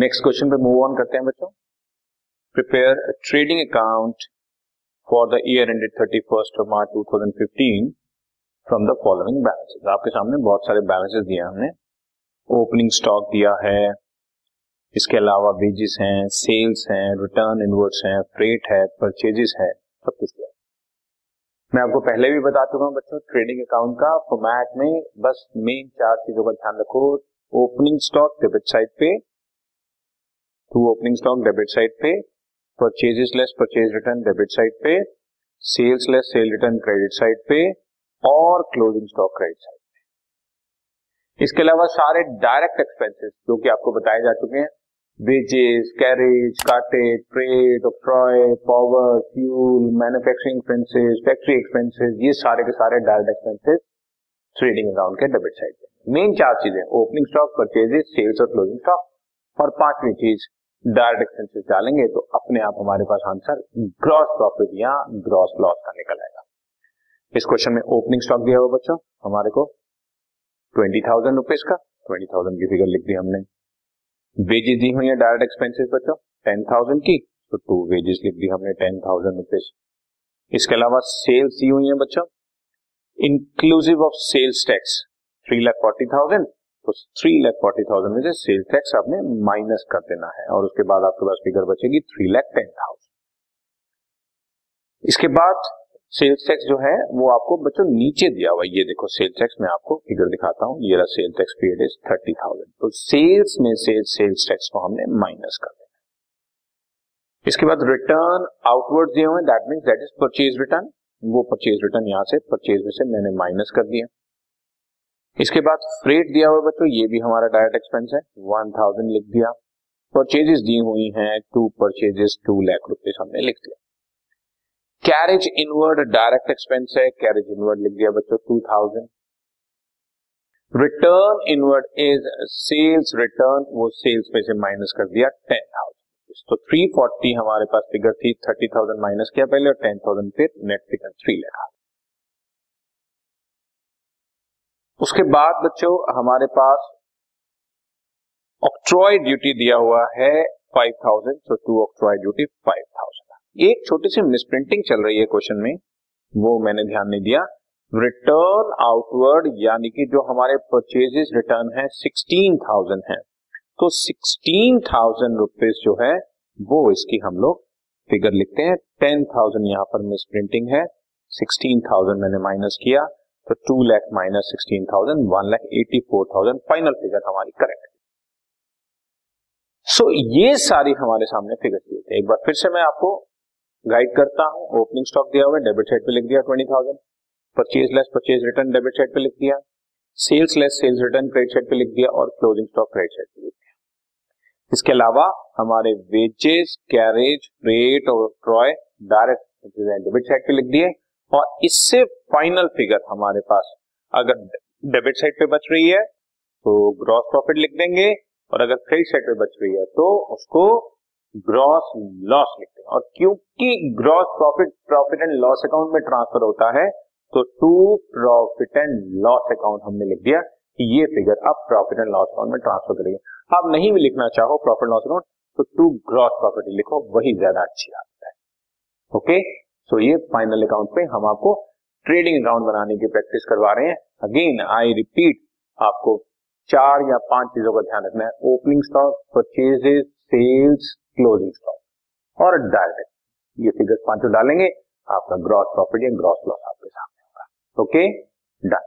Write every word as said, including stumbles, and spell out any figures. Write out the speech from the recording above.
Next question पे move on करते हैं बच्चों. Prepare trading account for the year ended thirty first of March two thousand fifteen from the following balances. आपके सामने बहुत सारे बैलेंसेस दिए हमने. ओपनिंग स्टॉक दिया है, इसके अलावा वेजेस हैं, सेल्स हैं, रिटर्न इनवर्ड्स हैं, फ्रेट है, परचेजेस है, सब कुछ दिया. मैं आपको पहले भी बता चुका हूँ बच्चों, ट्रेडिंग अकाउंट का फॉर्मेट में बस मेन चार चीजों का ध्यान रखो. ओपनिंग स्टॉक डेबिट साइड पे, to opening stock debit side पे, purchases less purchase return debit side पे, sales less sale return credit side पे, और क्लोजिंग स्टॉक क्रेडिट साइड पे. इसके अलावा सारे डायरेक्ट एक्सपेंसेस जो कि आपको बताए जा चुके हैं, wages, carriage, cartage, freight, octroi, power, fuel, manufacturing expenses, factory expenses, ये सारे के सारे डायरेक्ट एक्सपेंसेस ट्रेडिंग अकाउंट के डेबिट साइड पे. मेन चार चीजें ओपनिंग स्टॉक, परचेजेस, सेल्स और क्लोजिंग स्टॉक, और पांचवी चीज डायरेक्ट एक्सपेंसेस डालेंगे तो अपने आप हमारे पास आंसर ग्रॉस प्रॉफिट या ग्रॉस लॉस का निकल आएगा. इस क्वेश्चन में ओपनिंग स्टॉक दिया हुआ बच्चों हमारे को ट्वेंटी थाउजेंड रुपीज का, ट्वेंटी थाउजेंड की फिगर लिख दी हमने. वेजेस दी हुई है डायरेक्ट एक्सपेंसेस बच्चों टेन थाउजेंड की, तो टू वेजेस लिख दी हमने टेन थाउजेंड रुपीज. इसके अलावा सेल्स दी हुई है बच्चों inclusive of sales tax three lakh forty thousand, तो थ्री लाख फोर्टी थाउजेंड में से सेल्स टैक्स आपने माइनस कर देना है और उसके बाद आपके पास फिगर बचेगी थ्री लाख टेन थाउजेंड. इसके बाद सेल्स टैक्स जो है वो आपको बच्चों नीचे दिया हुआ, ये देखो सेल्स टैक्स, मैं आपको फिगर दिखाता हूँ. ये रहा sales tax period is thirty thousand, तो सेल्स में से सेल्स टैक्स को हमने माइनस कर देना. इसके बाद रिटर्न आउटवर्ड दिए हुए, that means that is purchase return, वो परचेज रिटर्न यहाँ से परचेज में से मैंने माइनस कर दिया. इसके बाद फ्रेट दिया हुआ बच्चों, ये भी हमारा डायरेक्ट एक्सपेंस है, वन थाउजेंड लिख दिया. परचेजेस दी हुई हैं, टू परचेजेस टू लाख रुपए हमने लिख दिया. कैरेज इनवर्ड डायरेक्ट एक्सपेंस है, कैरेज इनवर्ड लिख दिया बच्चों two thousand. Return inward is sales return, वो सेल्स में से माइनस कर दिया टेन थाउजेंड, तो थ्री फोर्टी हमारे पास फिगर थी, थर्टी थाउजेंड माइनस किया पहले और टेन थाउजेंड फिर नेट फिगर थ्री लगा. उसके बाद बच्चों हमारे पास ऑक्ट्रॉय ड्यूटी दिया हुआ है फाइव थाउजेंड, तो to octroi duty five thousand. एक छोटी सी मिसप्रिंटिंग चल रही है क्वेश्चन में, वो मैंने ध्यान नहीं दिया. रिटर्न आउटवर्ड यानी कि जो हमारे परचेजेस रिटर्न है सिक्सटीन थाउजेंड है, तो सिक्सटीन थाउजेंड रुपीस जो है वो इसकी हम लोग फिगर लिखते हैं. टेन थाउजेंड यहाँ पर मिसप्रिंटिंग है, सिक्सटीन थाउजेंड मैंने माइनस किया, तो two lakh minus sixteen thousand, one lakh eighty four thousand final figure हमारी करेक्ट. सो so, ये सारी हमारे सामने फिगर. एक बार फिर से मैं आपको गाइड करता हूँ. ओपनिंग स्टॉक दिया हुआ है, डेबिट साइड पे लिख दिया twenty thousand. Purchase less purchase return debit side पे लिख दिया, sales less sales return credit side पे लिख दिया, और क्लोजिंग स्टॉक क्रेडिट साइड पे लिख दिया. इसके अलावा हमारे वेजेस, कैरेज, रेट और क्रॉय डायरेक्ट डेबिट साइड पे लिख दिए, और इससे फाइनल फिगर हमारे पास अगर डेबिट साइड पे बच रही है तो ग्रॉस प्रॉफिट लिख देंगे, और अगर क्रेडिट साइड पे बच रही है तो उसको ग्रॉस लॉस लिखते हैं. और क्योंकि gross profit profit and loss account में ट्रांसफर होता है तो to profit and loss account हमने लिख दिया कि ये फिगर अब प्रॉफिट एंड लॉस अकाउंट में ट्रांसफर करेगी. आप नहीं भी लिखना चाहो प्रॉफिट लॉस अकाउंट तो टू ग्रॉस प्रॉफिट लिखो, वही ज्यादा अच्छी आता है. ओके, सो ये फाइनल अकाउंट पे हम आपको ट्रेडिंग अकाउंट बनाने की प्रैक्टिस करवा रहे हैं. अगेन आई रिपीट, आपको चार या पांच चीजों का ध्यान रखना है. Opening stock, purchases, sales, closing stock और डायरेक्ट, ये फिगर्स पांचों डालेंगे, आपका ग्रॉस प्रॉफिट या ग्रॉस लॉस आपके सामने होगा. Okay done.